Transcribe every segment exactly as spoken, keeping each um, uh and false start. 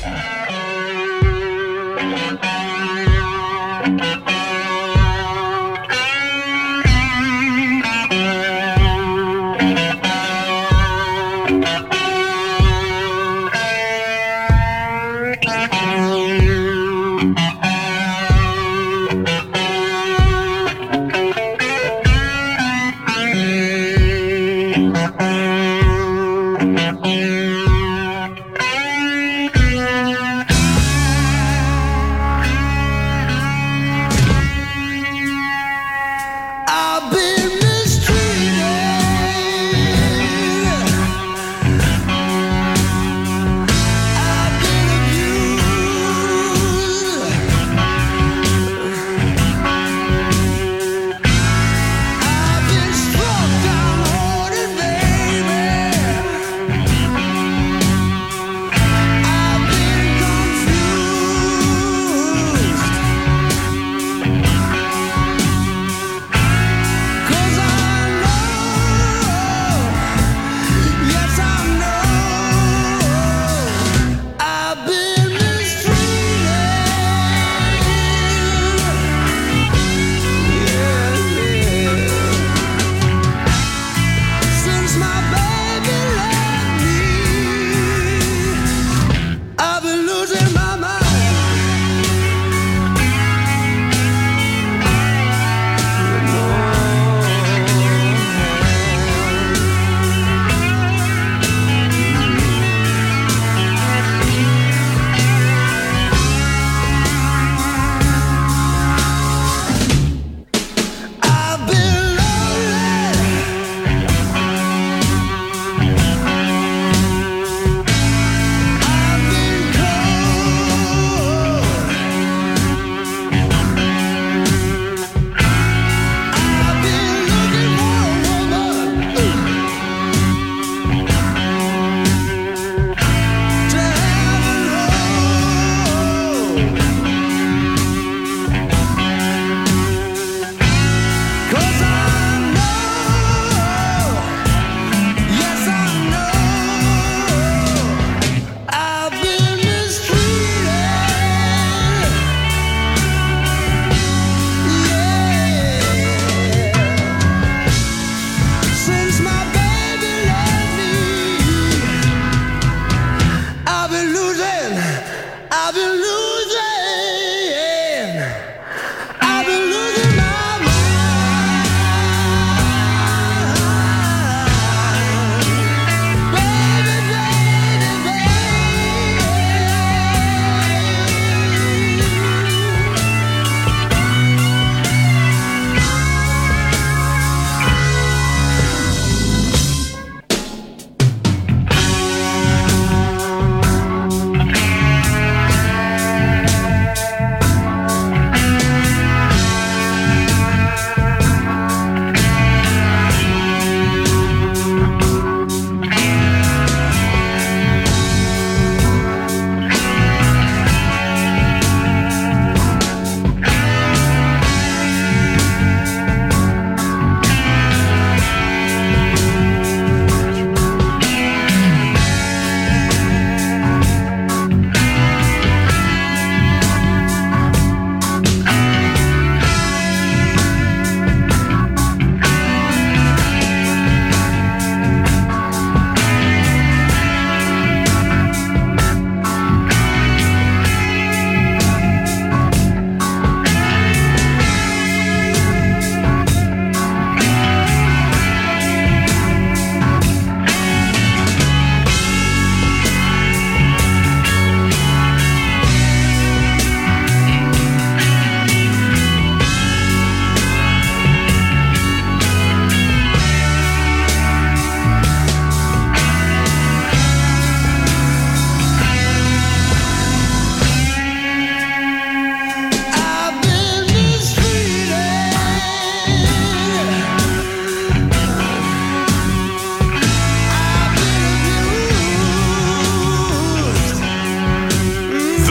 Thank you.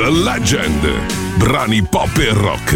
The Legend. Brani pop e rock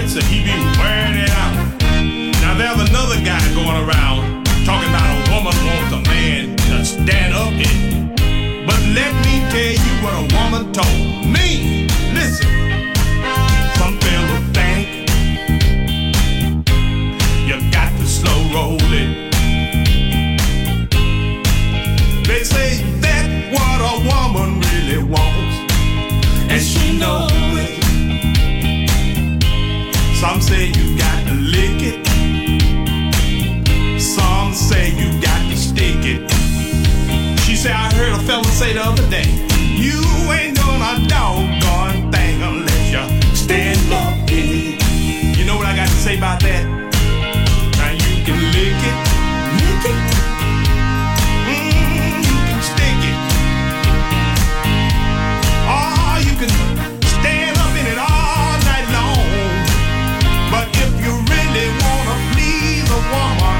And he be wearing it out. Now there's another guy going around talking about a woman wants a man to stand up in. But let me tell you what a woman told me. Listen, some fellas think you got to slow roll it. They say that's what a woman really wants, and she knows it. Some say you got to lick it. Some say you got to stick it. She said, I heard a fella say the other day, you ain't gonna doggone thing unless you stand up in it. You know what I got to say about that? Now you can lick it. Lick it. Mm, you can stick it. Oh, you can stand up in it all night long. But if you really wanna please a woman,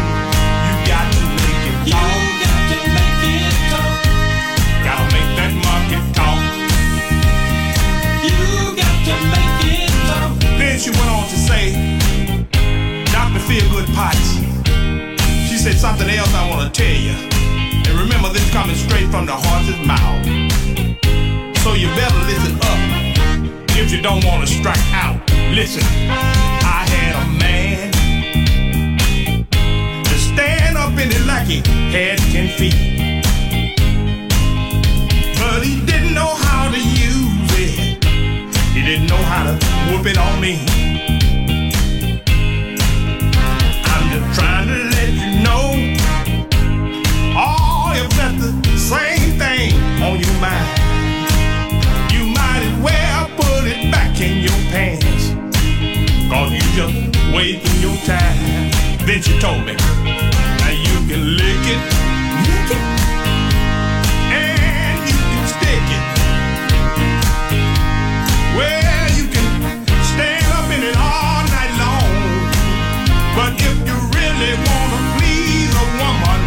you got to make it talk. You got to make it talk. Gotta make that market talk. You got to make it talk. Then she went on to say, Doctor Feelgood Potts. She said something else I wanna tell you. And remember, this coming straight from the horse's mouth. So you better listen up if you don't wanna strike out. Listen. I had a man to stand up in it like he had ten feet, but he didn't know how to use it. He didn't know how to whoop it on me. I'm just trying to let you know, oh, if that's the same thing on your mind, you might as well put it back in your pants. Cause you just wasting your time. Then she told me, now you can lick it, lick it, and you can stick it. Well, you can stand up in it all night long. But if you really wanna please a woman,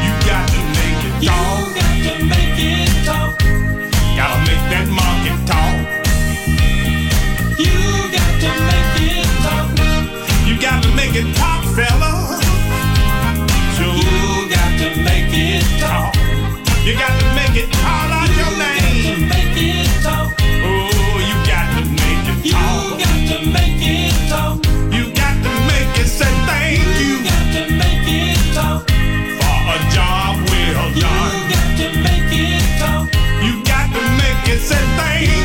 you got to make it talk. You got to make it talk. Gotta make that market talk. You got to make it talk. You got to make it talk, fella. So you got to make it talk. You got to make it call out your name. You got to make it talk. Oh, you got to make it talk. You got to make it talk. You got to make it say thank you. You got to make it talk. For a job well done. You got to make it talk. You got to make it say thank you.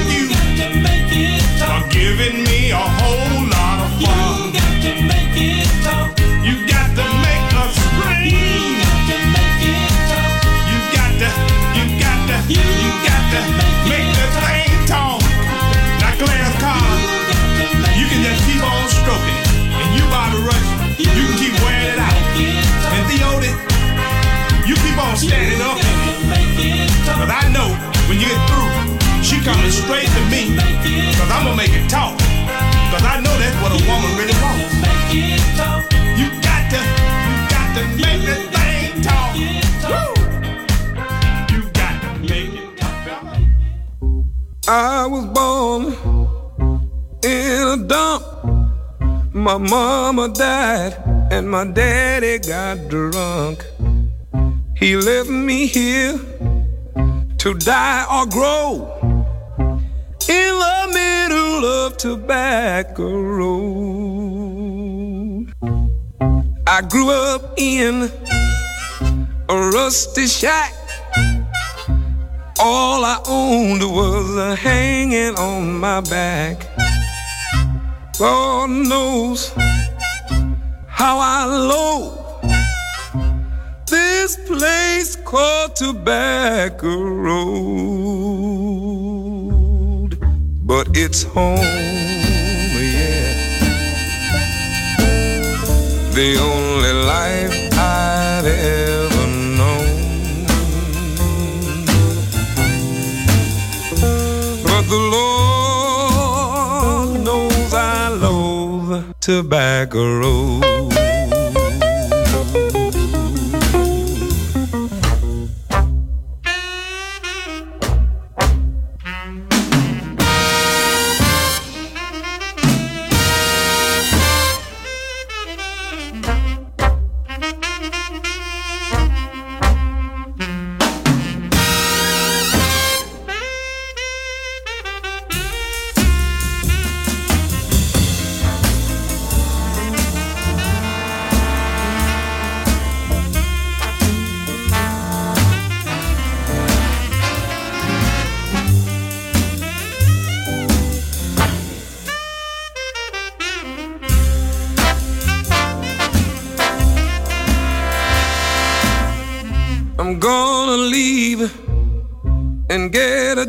Are giving me a whole lot of fun. You got to make it talk. You got to make us scream. You got to make it talk. You got to, you got to, you, you got, got to make, make the thing talk. Now, Claire Carter, you, you can just keep on stroking it. And you Bobby Rush, you, you can keep wearing it out. And Theodis, you keep on standing up in it. But I know when you get through, she coming straight to me, cause I'm gonna make it talk. Cause I know that's what a woman really wants. You got to, you got to make this thing talk. Woo! You got to make it talk, fella. I was born in a dump. My mama died and my daddy got drunk. He left me here to die or grow in the middle of Tobacco Road. I grew up in a rusty shack. All I owned was a hanging on my back. Lord knows how I loathe this place called Tobacco Road. But it's home, yeah. The only only life I've ever known. But the Lord knows I loathe Tobacco Road.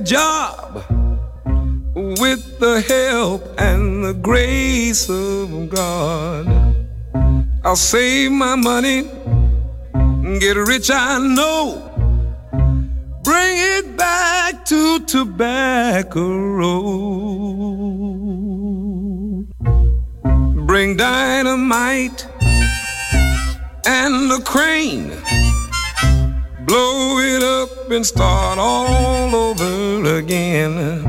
Job with the help and the grace of God. I'll save my money, get rich, I know. Bring it back to Tobacco Road. Bring dynamite and a crane. Blow it up and start all over again.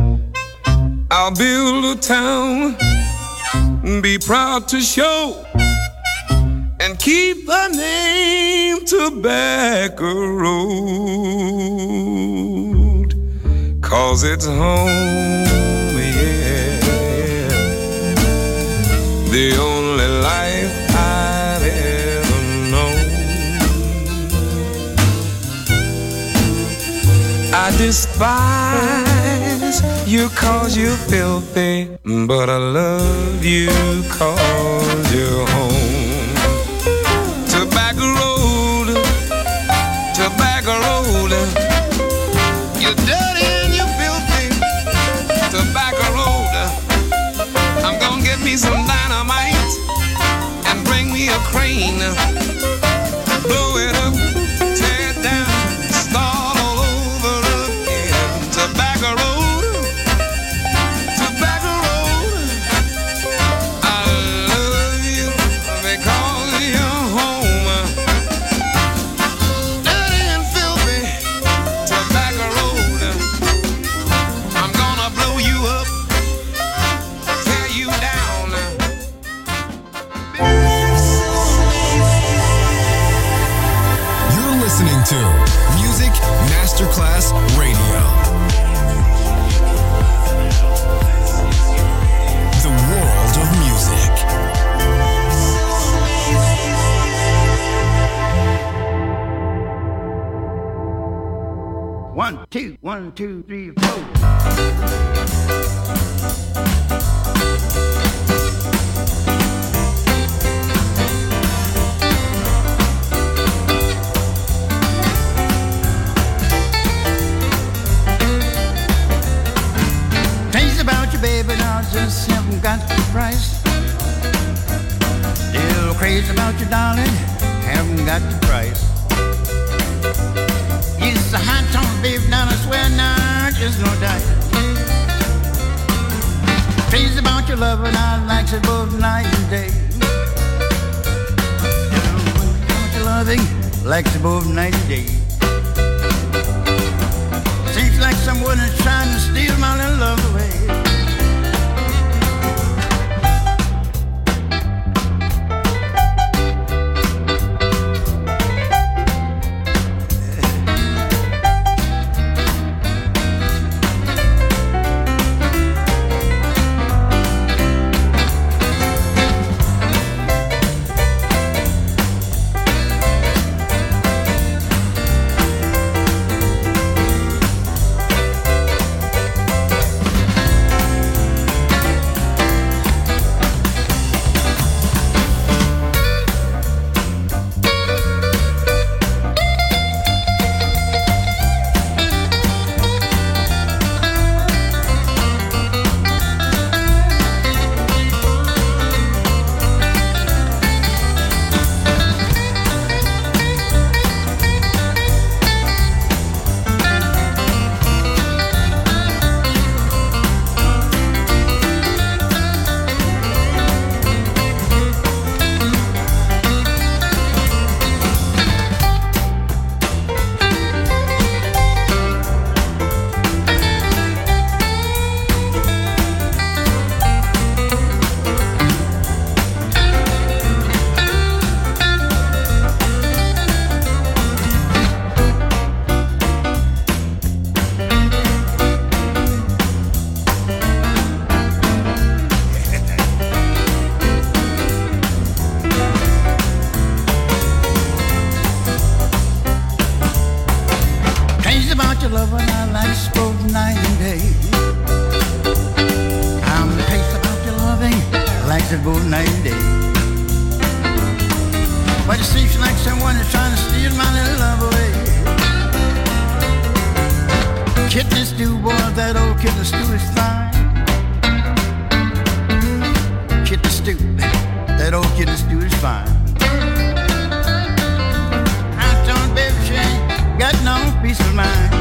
I'll build a town and be proud to show, and keep the name Tobacco Road, 'cause it's home, yeah. The only life I despise you 'cause you're filthy, but I love you 'cause you're home. Tobacco Road, Tobacco Road, you're dirty and you're filthy. Tobacco Road, I'm gonna get me some dynamite and bring me a crane. Blow it up, tear it down. Masterclass Radio. The world of music. One, two, one, two, three, four. Baby, now just haven't got the price. Still crazy about you, darling, haven't got the price. It's a hot tone, baby, now I swear, now just no doubt. Crazy about your love, and I like it both night and day. Crazy about your loving, likes it both night and day. Seems like someone is trying to steal my little love away. legs are both ninety. But it seems like someone is trying to steal my little love away. Kidney stew, boy, that old kidney stew is fine. Kidney stew, that old kidney stew is fine. I don't, baby, she ain't got no peace of mind.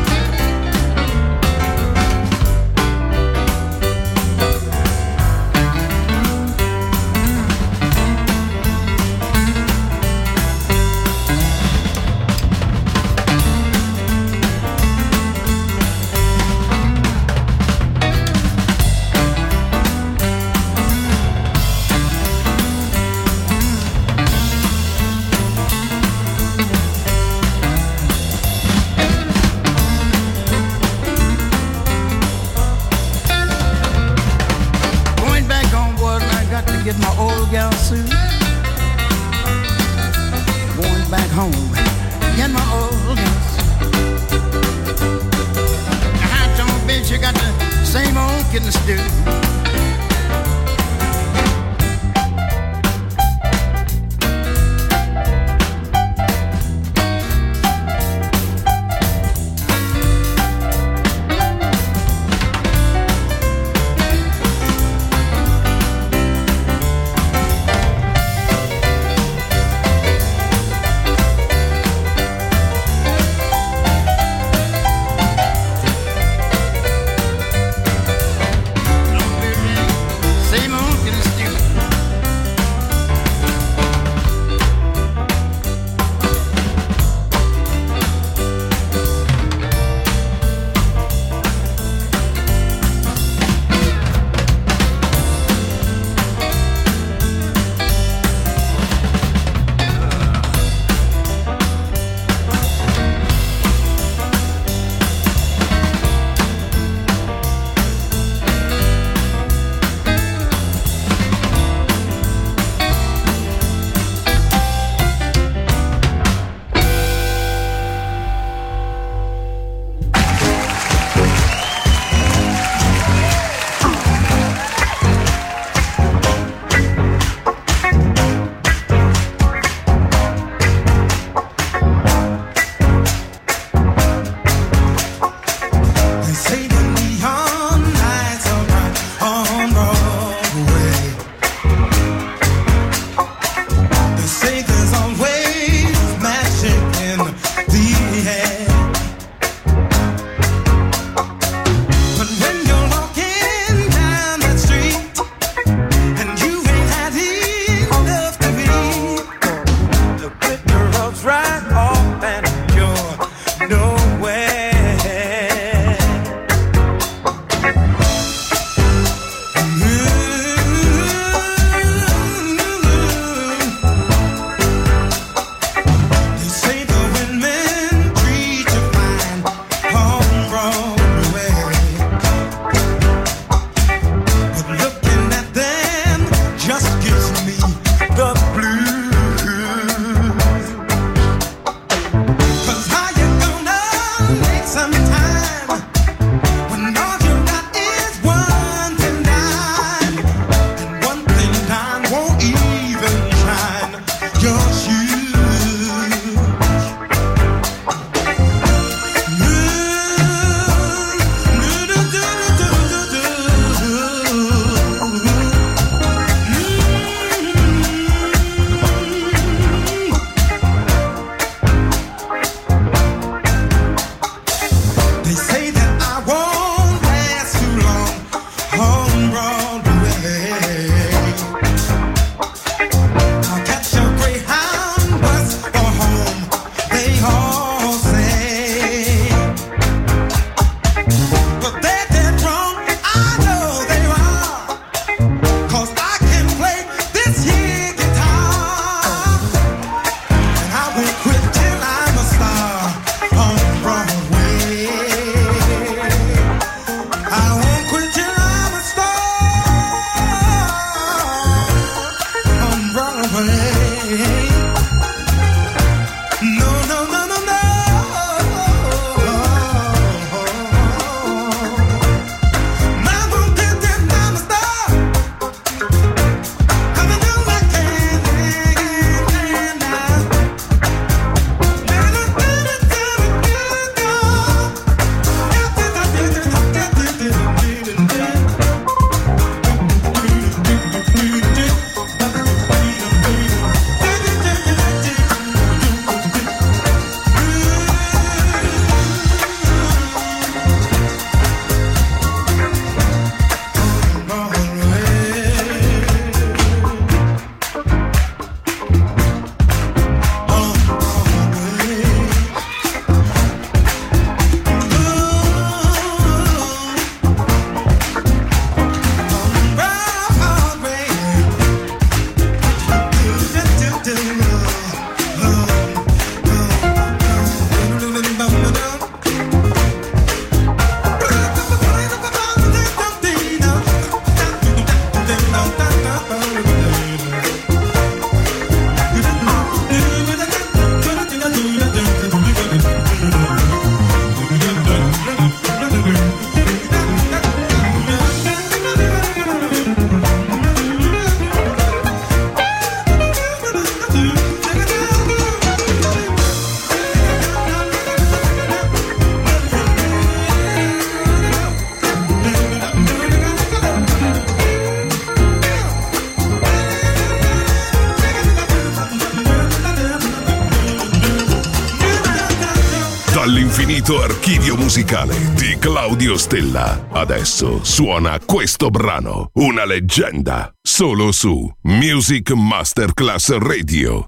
nell'infinito archivio musicale di Claudio Stella. Adesso suona questo brano, una leggenda, solo su Music Masterclass Radio.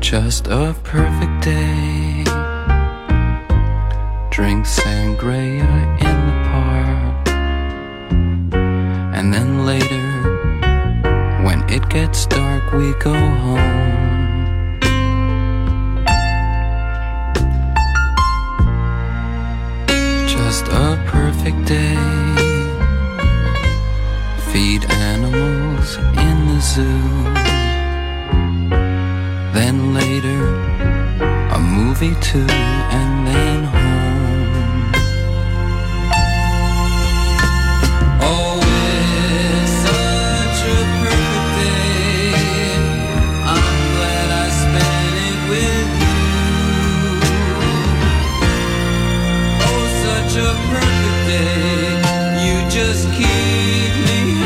Just a perfect day. Drink sangria in the park. And then later, when it gets dark, we go home. Just a perfect day. Feed animals in the zoo. Then later, a movie too, and then home. such a perfect day. You just keep me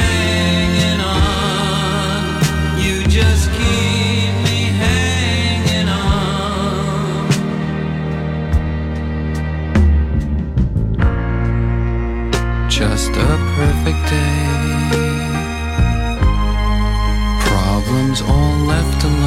hanging on. You just keep me hanging on. Just a perfect day. Problems all left alone.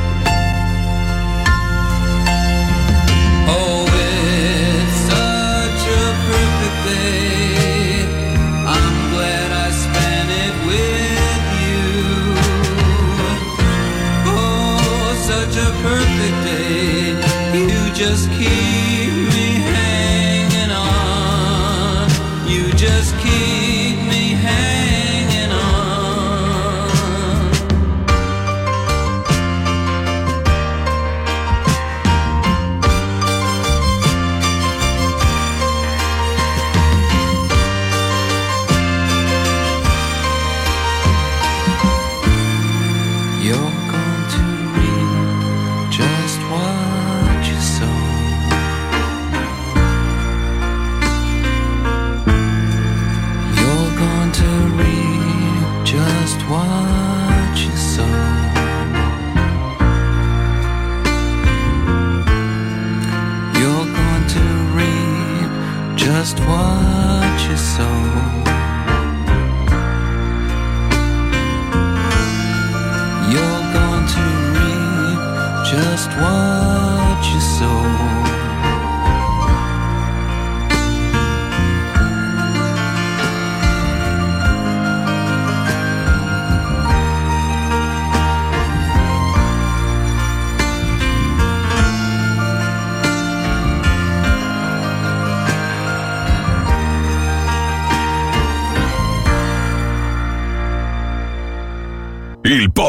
Oh, I'm glad I spent it with you. Oh, such a perfect day. You just keep me hanging on. You just keep me hanging on.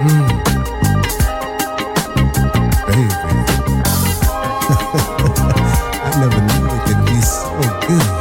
Mm. Baby, I never knew it could be so good.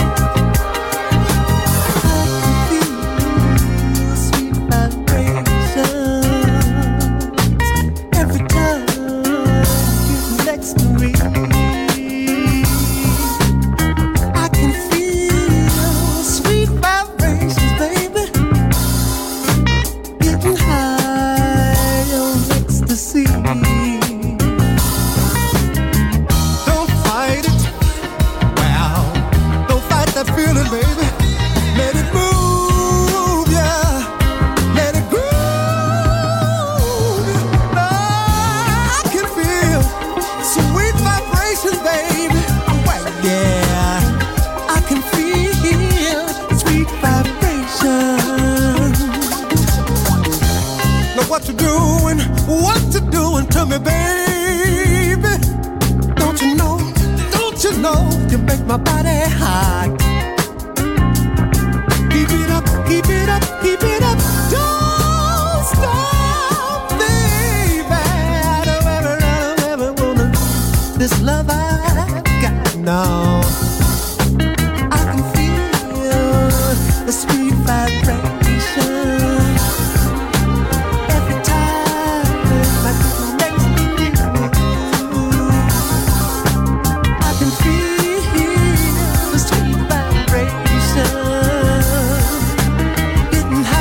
Didn't have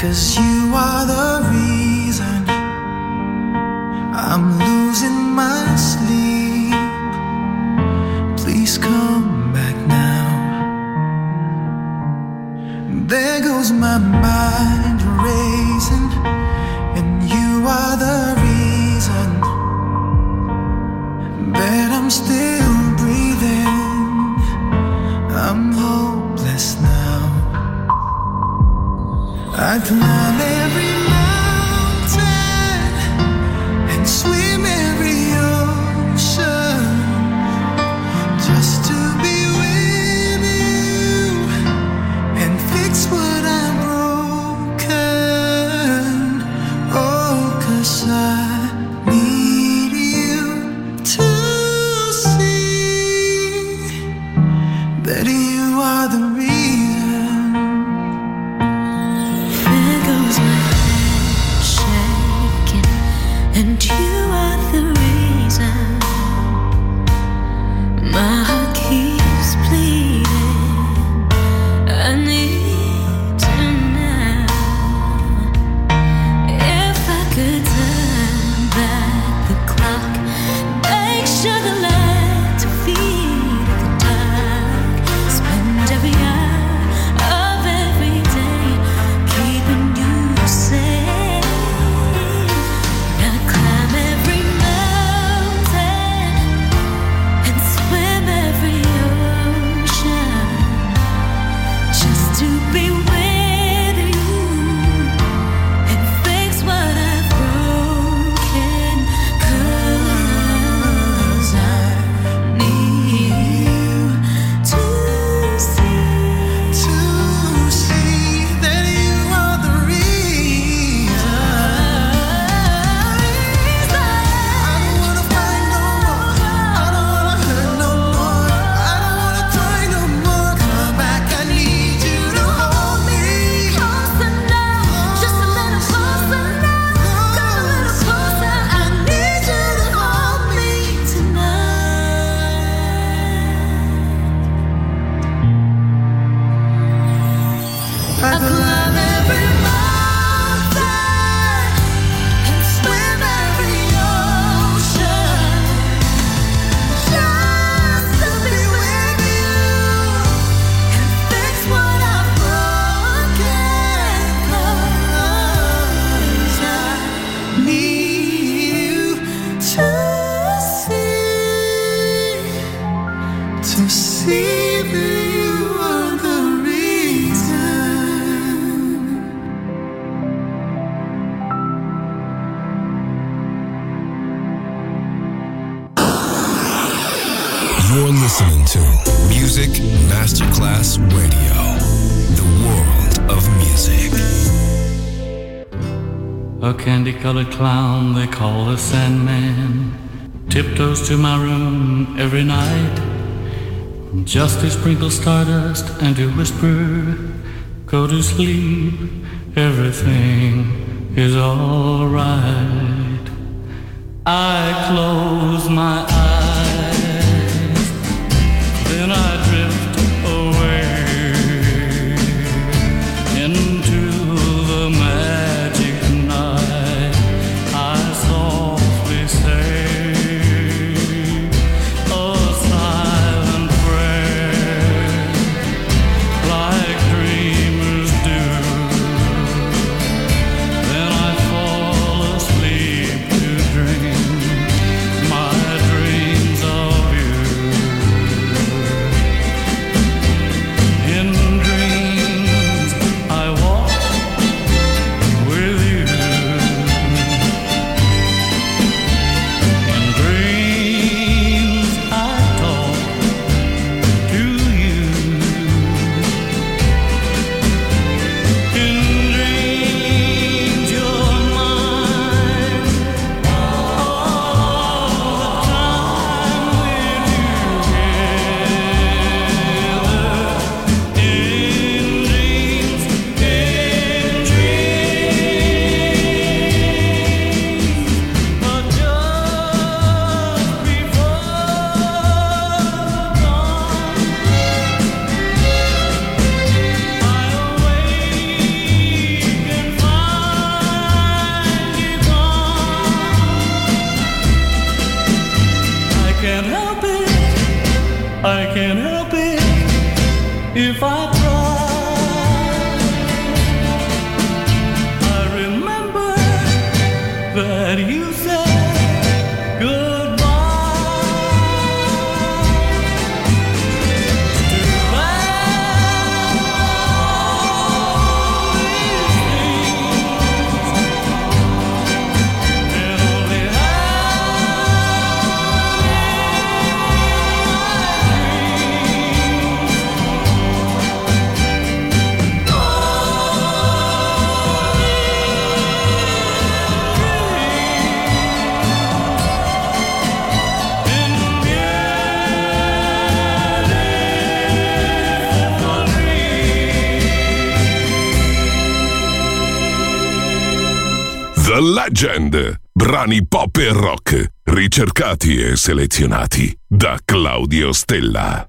'Cause you are the reason I'm losing my sleep. Please come back now. There goes my mind racing, and you are the reason that I'm still breathing. I'm hopeless now. I climb every mountain and swim every ocean just to be with you and fix what I'm broken. Oh, 'cause I need you to see that you are the reason. Colored clown they call the Sandman tiptoes to my room every night, just to sprinkle stardust and to whisper, go to sleep, everything is all right. I close my eyes, then I drift away into the mad. Dream. can't help it if I try. I remember that you said goodbye. And only Legend, brani pop e rock, ricercati e selezionati da Claudio Stella.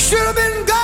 Should have been over.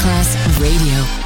Masterclass Radio.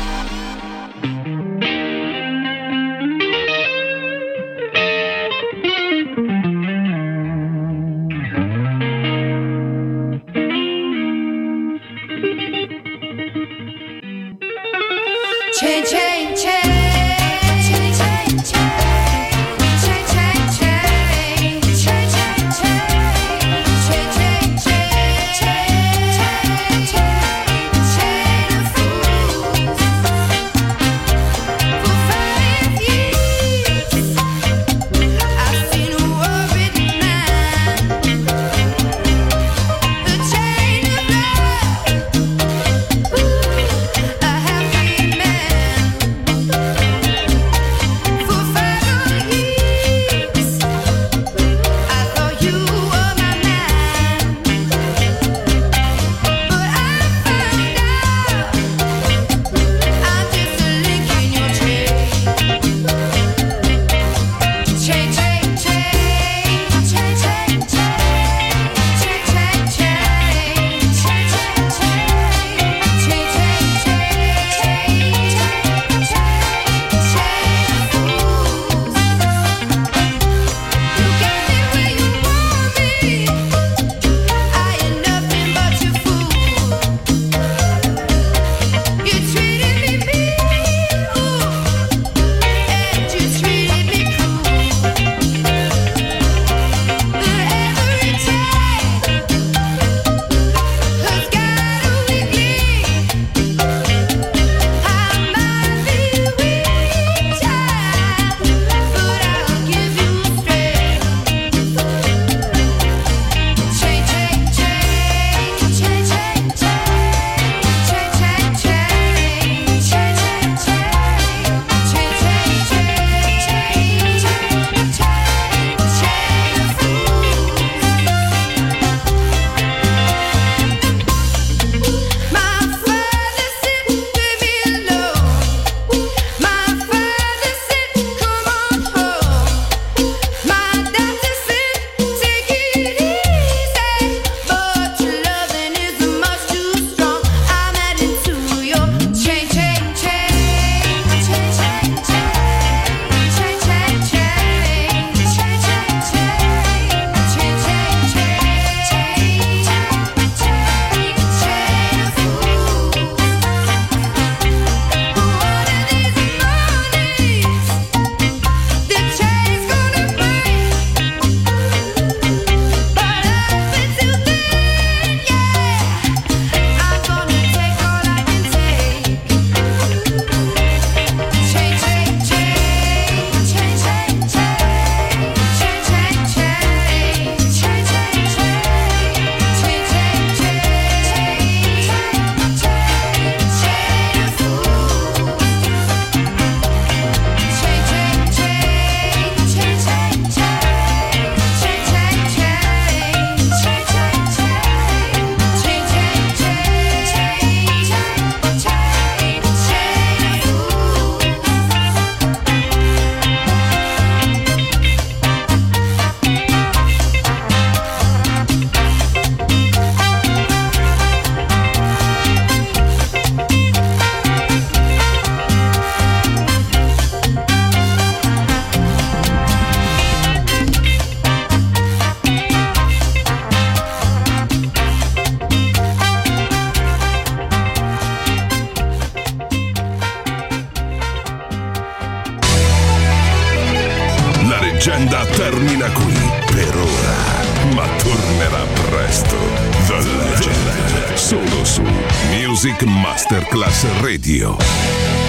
Music Masterclass Radio.